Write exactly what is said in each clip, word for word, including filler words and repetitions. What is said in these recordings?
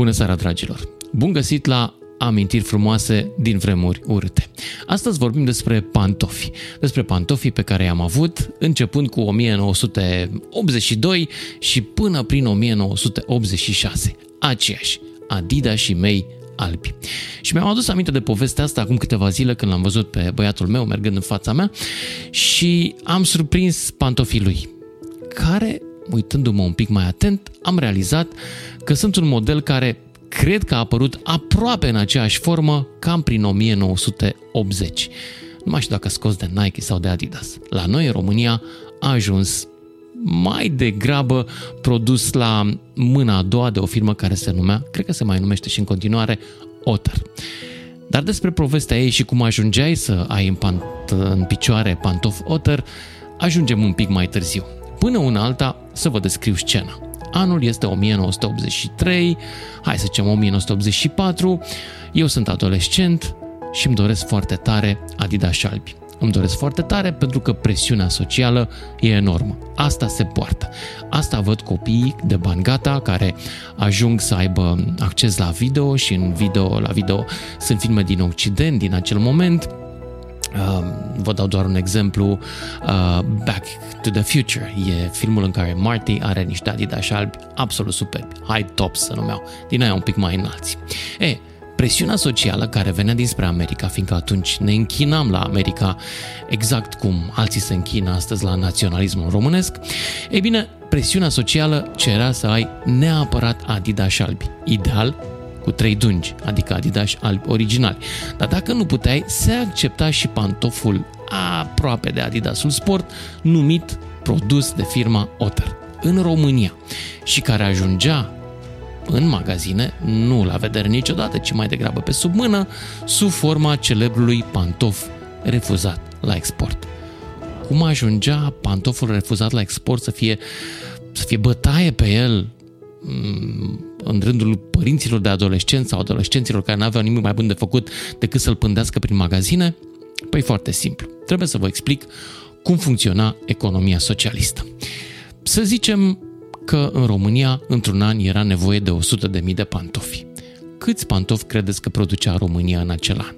Bună seara, dragilor! Bun găsit la amintiri frumoase din vremuri urâte. Astăzi vorbim despre pantofi. Despre pantofii pe care i-am avut începând cu o mie nouă sute optzeci și doi și până prin o mie nouă sute optzeci și șase. Aceiași, Adidas și mei albi. Și mi-am adus aminte de povestea asta acum câteva zile când l-am văzut pe băiatul meu mergând în fața mea și am surprins pantofii lui, care, uitându-mă un pic mai atent, am realizat că sunt un model care cred că a apărut aproape în aceeași formă cam prin o mie nouă sute optzeci. Nu mai știu dacă scos de Nike sau de Adidas. La noi, în România, a ajuns mai degrabă produs la mâna a doua de o firmă care se numea, cred că se mai numește și în continuare, Otter. Dar despre povestea ei și cum ajungeai să ai în, pant- în picioare pantofi Otter, ajungem un pic mai târziu. Până una alta, să vă descriu scena. Anul este o mie nouă sute optzeci și trei, hai să zicem o mie nouă sute optzeci și patru, eu sunt adolescent și îmi doresc foarte tare Adidas albi. Îmi doresc foarte tare pentru că presiunea socială e enormă. Asta se poartă. Asta văd copiii de bani gata care ajung să aibă acces la video și în video, la video sunt filme din Occident din acel moment. Uh, vă dau doar un exemplu, uh, Back to the Future e filmul în care Marty are niște Adidas albi absolut superbi, high tops se numeau, din aia un pic mai înalți. E, presiunea socială care venea dinspre America, fiindcă atunci ne închinam la America exact cum alții se închină astăzi la naționalismul românesc, e bine, presiunea socială cerea să ai neapărat Adidas albi, ideal cu trei dungi, adică Adidas albi originali. Dar dacă nu puteai, se accepta și pantoful aproape de Adidasul Sport, numit produs de firma Otter, în România, și care ajungea în magazine, nu la vedere niciodată, ci mai degrabă pe sub mână, sub forma celebrului pantof refuzat la export. Cum ajungea pantoful refuzat la export să fie, să fie bătaie pe el în rândul părinților de adolescenți sau adolescenților care n-aveau nimic mai bun de făcut decât să-l pândească prin magazine? Păi foarte simplu. Trebuie să vă explic cum funcționa economia socialistă. Să zicem că în România, într-un an, era nevoie de o sută de mii de pantofi. Câți pantofi credeți că producea România în acel an?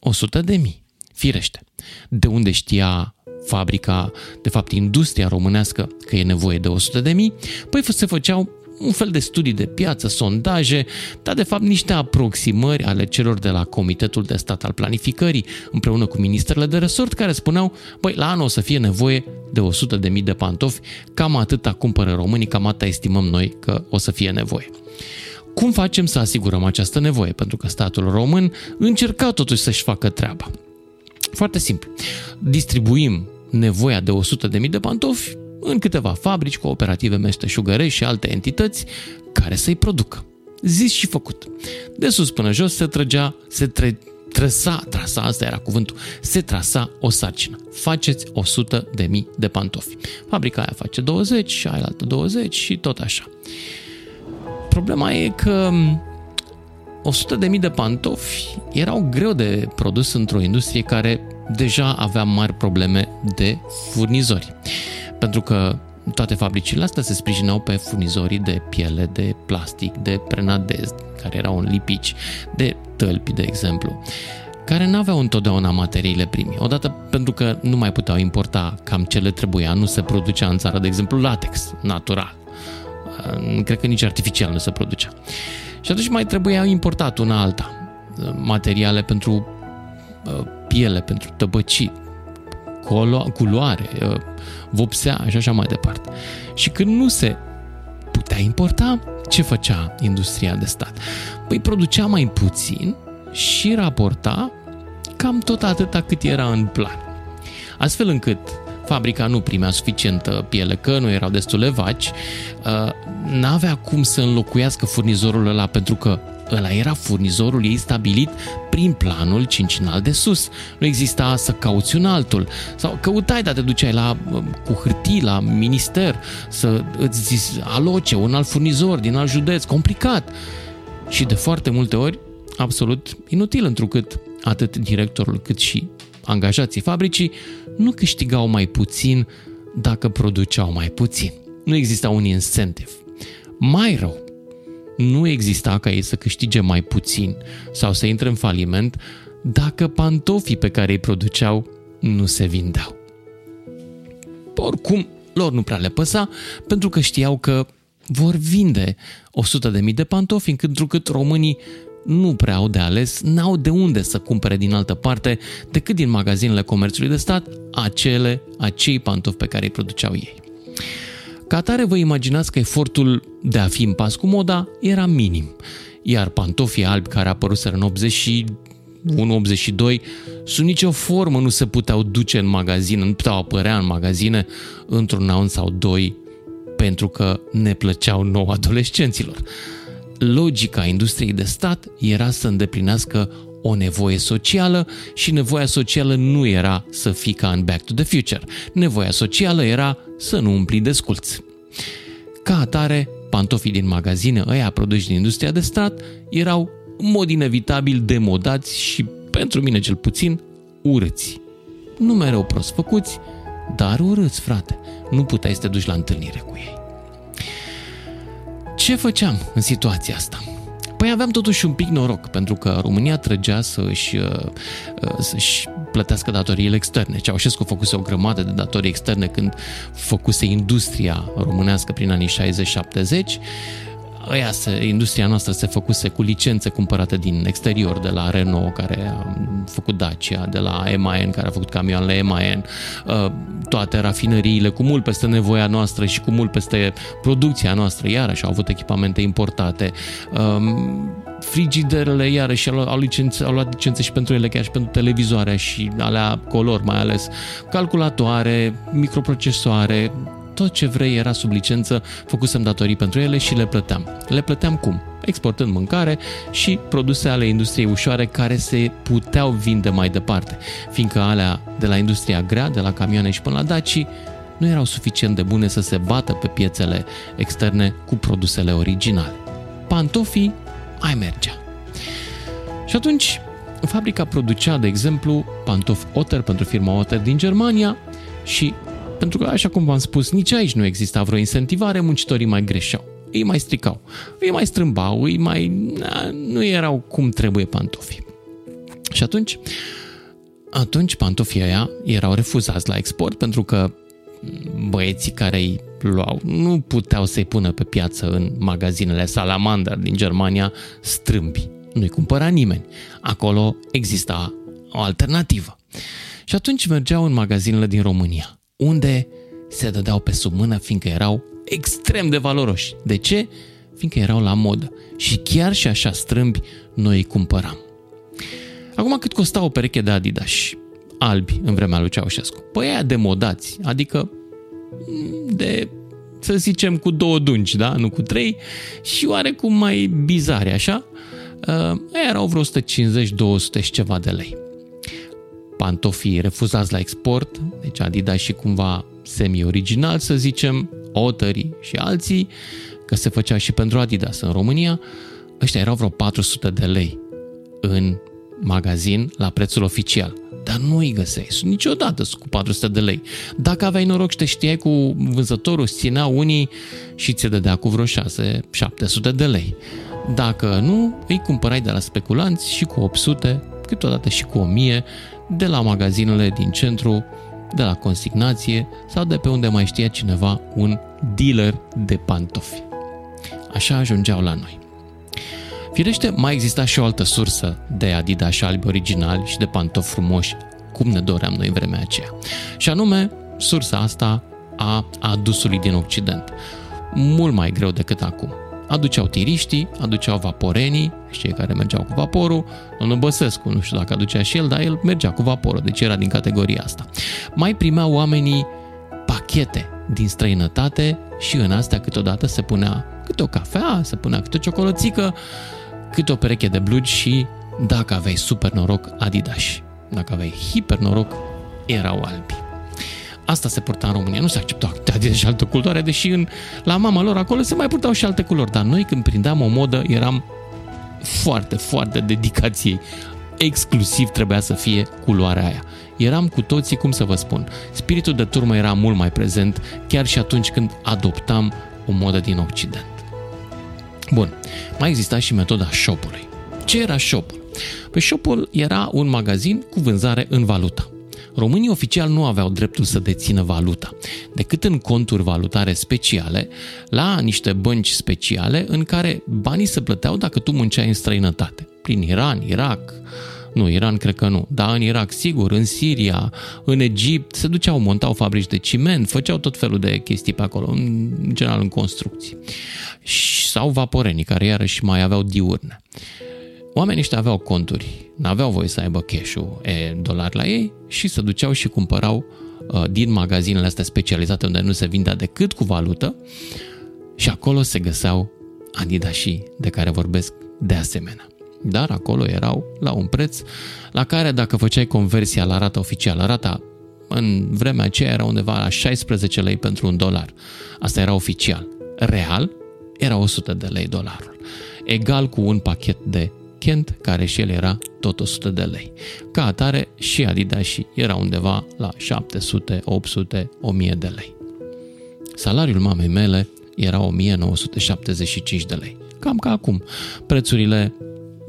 o sută de mii. Firește. De unde știa fabrica, de fapt industria românească, că e nevoie de o sută de mii? Păi se făceau un fel de studii de piață, sondaje, dar de fapt niște aproximări ale celor de la Comitetul de Stat al Planificării, împreună cu ministerele de resort, care spuneau, băi, la anul o să fie nevoie de o sută de mii de pantofi, cam atâta cumpără românii, cam atâta estimăm noi că o să fie nevoie. Cum facem să asigurăm această nevoie? Pentru că statul român încerca totuși să-și facă treaba. Foarte simplu. Distribuim nevoia de o sută de mii de pantofi în câteva fabrici, cooperative meșteșugărești și alte entități care să-i producă. Zis și făcut. De sus până jos se trăgea, se tre- trăsa, trasa, asta era cuvântul, se trasa o sarcină. Faceți o sută de mii de pantofi. Fabrica aia face douăzeci și aia altă douăzeci și tot așa. Problema e că o sută de mii de pantofi erau greu de produs într-o industrie care deja avea mari probleme de furnizori. Pentru că toate fabricile astea se sprijineau pe furnizorii de piele, de plastic, de prenadez, care erau în lipici, de tălpi, de exemplu, care n-aveau întotdeauna materiile prime. Odată pentru că nu mai puteau importa cam ce le trebuia, nu se producea în țară, de exemplu, latex natural. Cred că nici artificial nu se producea. Și atunci mai trebuia importat una alta. Materiale pentru piele, pentru tăbăcii, culoare, vopsea și așa mai departe. Și când nu se putea importa, ce făcea industria de stat? Păi producea mai puțin și raporta cam tot atâta cât era în plan. Astfel încât fabrica nu primea suficientă piele, că nu erau destule vaci, n-avea cum să înlocuiască furnizorul ăla, pentru că ăla era furnizorul ei stabilit prin planul cincinal de sus. Nu exista să cauți un altul. Sau căutai, dar te duceai la, cu hârtii la minister să îți aloce un alt furnizor din alt județ. Complicat. Și de foarte multe ori absolut inutil, întrucât atât directorul cât și angajații fabricii nu câștigau mai puțin dacă produceau mai puțin. Nu exista un incentiv. Mai rău, nu exista ca ei să câștige mai puțin sau să intre în faliment dacă pantofii pe care îi produceau nu se vindeau. Oricum, lor nu prea le păsa, pentru că știau că vor vinde o sută de mii de pantofi, întrucât românii nu prea au de ales, n-au de unde să cumpere din altă parte decât din magazinele comerțului de stat acele, acei pantofi pe care îi produceau ei. Ca atare, vă imaginați că efortul de a fi în pas cu moda era minim, iar pantofii albi care apăruseră în optzeci și unu optzeci și doi sub nicio formă nu se puteau duce în magazin, nu puteau apărea în magazine într-un an sau doi, pentru că ne plăceau nouă adolescenților. Logica industriei de stat era să îndeplinească o nevoie socială și nevoia socială nu era să fii ca în Back to the Future. Nevoia socială era să nu umpli desculți. Ca atare, pantofii din magazine, ăia produși din industria de stat, erau în mod inevitabil demodați și, pentru mine cel puțin, urâți. Nu mereu prost făcuți, dar urâți, frate. Nu puteai să te duci la întâlnire cu ei. Ce făceam în situația asta? Păi aveam totuși un pic noroc, pentru că România trăgea să își, să-și plătească datoriile externe. Ceaușescu făcuse o grămadă de datorii externe când făcuse industria românească prin anii șaizeci șaptezeci. Aia se, industria noastră se făcuse cu licențe cumpărate din exterior, de la Renault, care a făcut Dacia, de la M A N, care a făcut camioanele M A N, toate rafinăriile, cu mult peste nevoia noastră și cu mult peste producția noastră, iarăși au avut echipamente importate. Frigiderele, iarăși, au, licențe, au luat licențe și pentru ele, chiar și pentru televizoare și alea color, mai ales calculatoare, microprocesoare. Tot ce vrei era sub licență, făcusem datorii pentru ele și le plăteam. Le plăteam cum? Exportând mâncare și produse ale industriei ușoare care se puteau vinde mai departe, fiindcă alea de la industria grea, de la camioane și până la Daci, nu erau suficient de bune să se bată pe piețele externe cu produsele originale. Pantofii, ai mergea. Și atunci, fabrica producea, de exemplu, pantofi Otter pentru firma Otter din Germania și pentru că, așa cum v-am spus, nici aici nu exista vreo incentivare, muncitorii mai greșeau, îi mai stricau, îi mai strâmbau, îi mai... nu erau cum trebuie pantofii. Și atunci, atunci pantofii aia erau refuzați la export pentru că băieții care îi luau nu puteau să-i pună pe piață în magazinele Salamander din Germania strâmbi. Nu-i cumpăra nimeni. Acolo exista o alternativă. Și atunci mergeau în magazinele din România, unde se dădeau pe sub mână, fiindcă erau extrem de valoroși. De ce? Fiindcă erau la modă. Și chiar și așa strâmbi, noi îi cumpăram. Acum, cât costa o pereche de Adidas albi în vremea lui Ceaușescu? Păi aia demodați, adică de, să zicem, cu două dungi, da? Nu cu trei, și oarecum mai bizare, așa, aia erau vreo o sută cincizeci două sute și ceva de lei. Pantofii refuzați la export, deci Adidas și cumva semi-original, să zicem, Otterii și alții, că se făcea și pentru Adidas în România, ăștia erau vreo patru sute de lei în magazin la prețul oficial. Dar nu îi găseai niciodată cu patru sute de lei. Dacă aveai noroc și te știai cu vânzătorul, ținea unii și ți-e dădea cu vreo șase șapte sute de lei. Dacă nu, îi cumpărai de la speculanți și cu opt sute, câteodată și cu o mie, de la magazinele din centru, de la consignație sau de pe unde mai știa cineva un dealer de pantofi. Așa ajungeau la noi. Firește, mai exista și o altă sursă de Adidas albi originali și de pantofi frumoși, cum ne doream noi în vremea aceea. Și anume, sursa asta a adusului din Occident. Mult mai greu decât acum. Aduceau tiriștii, aduceau vaporenii, cei care mergeau cu vaporul, domnul Băsescu, nu știu dacă aducea și el, dar el mergea cu vaporul, deci era din categoria asta. Mai primeau oamenii pachete din străinătate și în astea câteodată se punea câte o cafea, se punea câte o ciocolățică, câte o pereche de blugi și, dacă aveai super noroc, Adidas. Dacă aveai hiper noroc, erau albi. Asta se purta în România, nu se acceptau și alte culoare, deși în, la mama lor acolo se mai purtau și alte culori, dar noi când prindeam o modă eram foarte, foarte dedicați ei. Exclusiv trebuia să fie culoarea aia. Eram cu toții, cum să vă spun, spiritul de turmă era mult mai prezent chiar și atunci când adoptam o modă din Occident. Bun, mai exista și metoda shop-ului. Ce era shop-ul? Păi shop-ul era un magazin cu vânzare în valută. Românii oficial nu aveau dreptul să dețină valuta, decât în conturi valutare speciale, la niște bănci speciale în care banii se plăteau dacă tu munceai în străinătate. Prin Iran, Irak, nu, Iran cred că nu, dar în Irak sigur, în Siria, în Egipt, se duceau, montau fabrici de ciment, făceau tot felul de chestii pe acolo, în general în construcții. Sau vaporenii, care iarăși mai aveau diurne. Oamenii ăștia aveau conturi, n-aveau voie să aibă cash-ul, e, dolari la ei și se duceau și cumpărau uh, din magazinele astea specializate unde nu se vindea decât cu valută și acolo se găseau Adidasii de care vorbesc de asemenea. Dar acolo erau la un preț la care dacă făceai conversia la rata oficială, rata în vremea aceea era undeva la șaisprezece lei pentru un dolar. Asta era oficial. Real era o sută de lei dolarul. Egal cu un pachet de Kent, care și el era tot o sută de lei. Ca atare și Adidas era undeva la șapte sute, opt sute, o mie de lei. Salariul mamei mele era o mie nouă sute șaptezeci și cinci de lei. Cam ca acum. Prețurile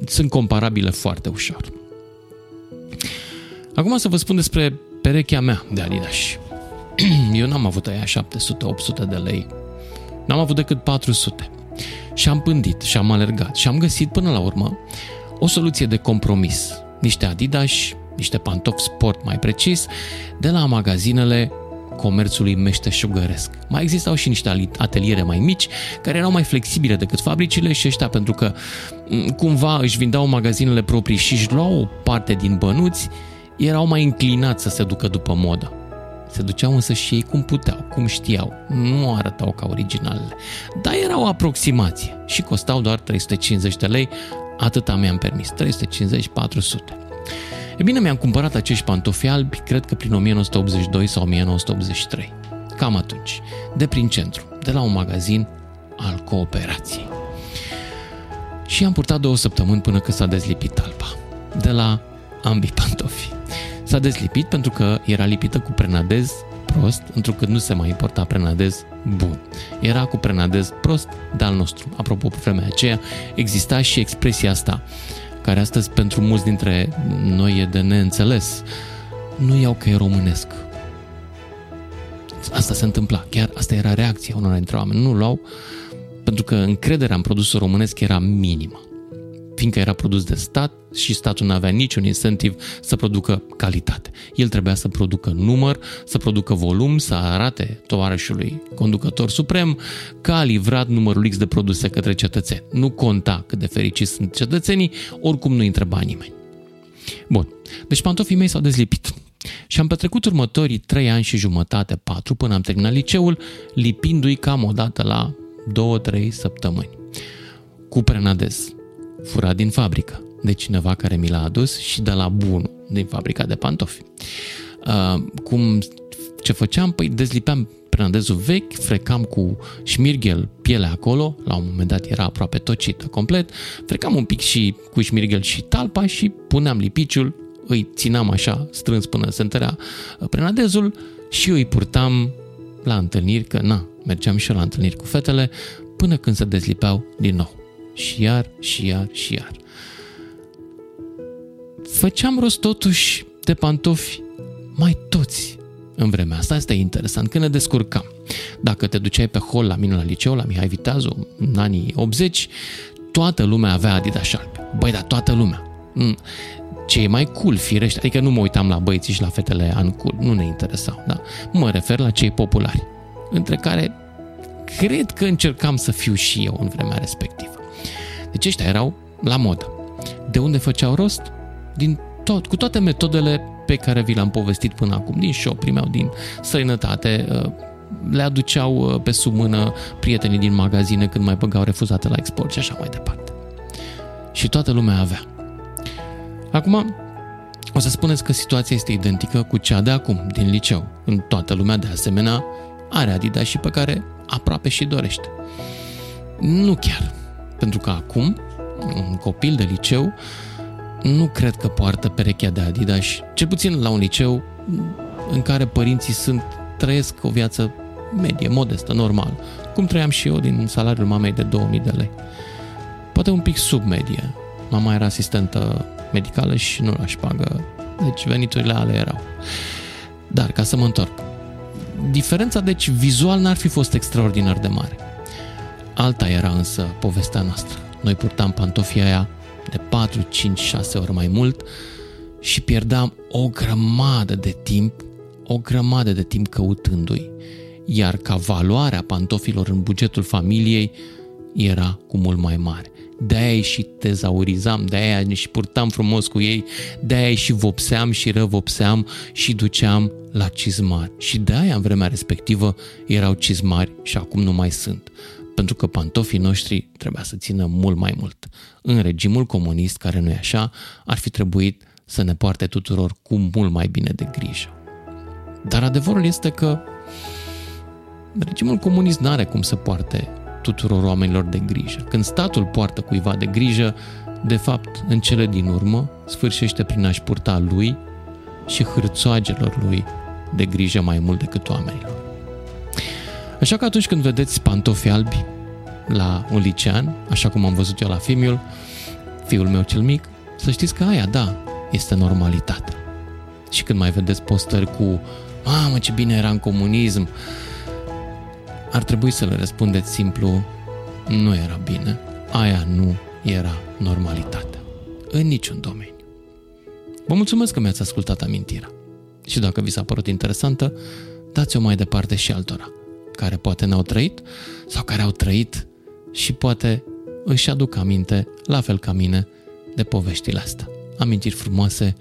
sunt comparabile foarte ușor. Acum să vă spun despre perechea mea de Adidas. Eu n-am avut aia șapte sute, opt sute de lei. N-am avut decât patru sute. Și am pândit și am alergat și am găsit până la urmă o soluție de compromis. Niște Adidas, niște pantofi sport mai precis, de la magazinele comerțului meșteșugăresc. Mai existau și niște ateliere mai mici, care erau mai flexibile decât fabricile și ăștia, pentru că cumva își vindeau magazinele proprii și își luau o parte din bănuți, erau mai înclinați să se ducă după modă. Se duceau însă și ei cum puteau, cum știau, nu arătau ca originalele, dar erau aproximații și costau doar trei sute cincizeci de lei, atâta mi-am permis, trei sute cincizeci - patru sute. E bine, mi-am cumpărat acești pantofi albi, cred că prin o mie nouă sute optzeci și doi sau o mie nouă sute optzeci și trei, cam atunci, de prin centru, de la un magazin al cooperației. Și am purtat două săptămâni până când s-a dezlipit alba, de la ambii pantofi. S-a deslipit pentru că era lipită cu prenadez prost, întrucât nu se mai importa prenadez bun. Era cu prenadez prost de al nostru. Apropo, pe vremea aceea exista și expresia asta, care astăzi pentru mulți dintre noi e de neînțeles. Nu iau că e românesc. Asta se întâmpla. Chiar asta era reacția unor dintre oameni. Nu luau pentru că încrederea în produsul românesc era minimă, fiindcă era produs de stat și statul nu avea niciun incentiv să producă calitate. El trebuia să producă număr, să producă volum, să arate tovarășului conducător suprem că a livrat numărul X de produse către cetățeni. Nu conta cât de fericiți sunt cetățenii, oricum nu întreba nimeni. Bun, deci pantofii mei s-au dezlipit și am petrecut următorii trei ani și jumătate, patru, până am terminat liceul, lipindu-i cam o dată la două-trei săptămâni. Cu prenadez. Furat din fabrică, de cineva care mi l-a adus și de la bunul, din fabrica de pantofi. Uh, cum, ce făceam? Păi dezlipeam prenadezul vechi, frecam cu șmirghel pielea acolo, la un moment dat era aproape tocită complet, frecam un pic și cu șmirghel și talpa și puneam lipiciul, îi țineam așa strâns până se întărea prenadezul și îi purtam la întâlniri, că na, mergeam și eu la întâlniri cu fetele, până când se dezlipeau din nou. Și iar, și iar, și iar. Făceam rost totuși de pantofi mai toți în vremea asta. Asta e interesant, când ne descurcam. Dacă te duceai pe hol la mine la liceu, la Mihai Viteazu, în anii optzeci, toată lumea avea Adidas albe. Băi, dar toată lumea. Ce e mai cool, firește, adică nu mă uitam la băieții și la fetele uncool, nu ne interesau, da? Mă refer la cei populari, între care cred că încercam să fiu și eu în vremea respectivă. Deci ăștia erau la modă. De unde făceau rost? Din tot, cu toate metodele pe care vi le-am povestit până acum. Din shop, primeau din străinătate, le aduceau pe sub mână prietenii din magazine când mai băgau refuzate la export și așa mai departe. Și toată lumea avea. Acum, o să spuneți că situația este identică cu cea de acum, din liceu. În toată lumea, de asemenea, are Adidas și pe care aproape și dorește. Nu chiar. Pentru că acum, un copil de liceu, nu cred că poartă perechea de Adidas, cel puțin la un liceu în care părinții sunt, trăiesc o viață medie, modestă, normal, cum trăiam și eu din salariul mamei de două mii de lei. poate un pic sub medie. Mama era asistentă medicală și nu la șpagă, deci veniturile ale erau. Dar, ca să mă întorc, diferența, deci, vizual n-ar fi fost extraordinar de mare. Alta era însă povestea noastră. Noi purtam pantofii aia de patru, cinci, șase ori mai mult și pierdeam o grămadă de timp, o grămadă de timp căutându-i. Iar ca valoarea pantofilor în bugetul familiei era cu mult mai mare. De-aia și tezaurizam, de-aia și purtam frumos cu ei, de-aia și vopseam și răvopseam și duceam la cizmari. Și de-aia în vremea respectivă erau cizmari și acum nu mai sunt. Pentru că pantofii noștri trebuia să țină mult mai mult. În regimul comunist, care nu e așa, ar fi trebuit să ne poarte tuturor cu mult mai bine de grijă. Dar adevărul este că regimul comunist n-are cum să poarte tuturor oamenilor de grijă. Când statul poartă cuiva de grijă, de fapt, în cele din urmă, sfârșește prin a-și purta lui și hârțoagelor lui de grijă mai mult decât oamenilor. Așa că atunci când vedeți pantofi albi la un licean, așa cum am văzut eu la Fimiul, fiul meu cel mic, să știți că aia, da, este normalitatea. Și când mai vedeți postări cu mamă, ce bine era în comunism, ar trebui să le răspundeți simplu, nu era bine, aia nu era normalitatea. În niciun domeniu. Vă mulțumesc că mi-ați ascultat amintirea. Și dacă vi s-a părut interesantă, dați-o mai departe și altora, care poate n-au trăit sau care au trăit și poate își aduc aminte, la fel ca mine, de poveștile astea. Amintiri frumoase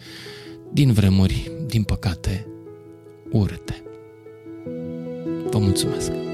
din vremuri, din păcate, urâte. Vă mulțumesc!